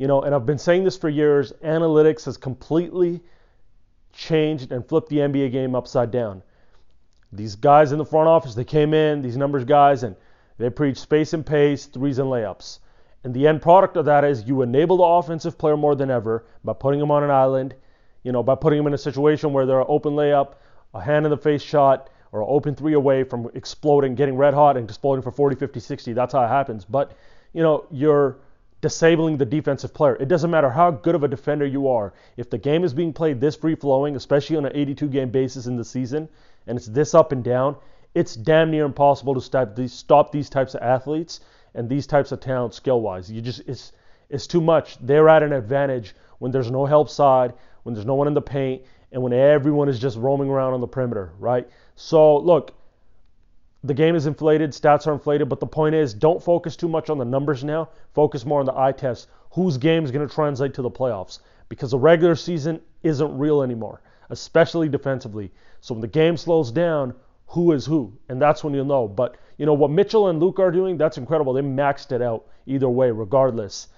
and I've been saying this for years, analytics has completely changed and flipped the NBA game upside down. These guys in the front office, they came in, these numbers guys, and they preached space and pace, threes and layups. And the end product of that is you enable the offensive player more than ever by putting him on an island, by putting him in a situation where they're an open layup, a hand in the face shot, or an open three away from exploding, getting red hot and exploding for 40, 50, 60. That's how it happens. But, you're disabling the defensive player. It doesn't matter how good of a defender you are. If the game is being played this free-flowing, especially on an 82-game basis in the season, and it's this up and down, it's damn near impossible to stop these types of athletes and these types of talent skill-wise. It's too much. They're at an advantage when there's no help side, when there's no one in the paint, and when everyone is just roaming around on the perimeter, right? So, look, the game is inflated, stats are inflated, but the point is, don't focus too much on the numbers now. Focus more on the eye test. Whose game is going to translate to the playoffs? Because the regular season isn't real anymore, especially defensively. So when the game slows down, who is who? And that's when you'll know. But, what Mitchell and Luke are doing, that's incredible. They maxed it out either way, regardless.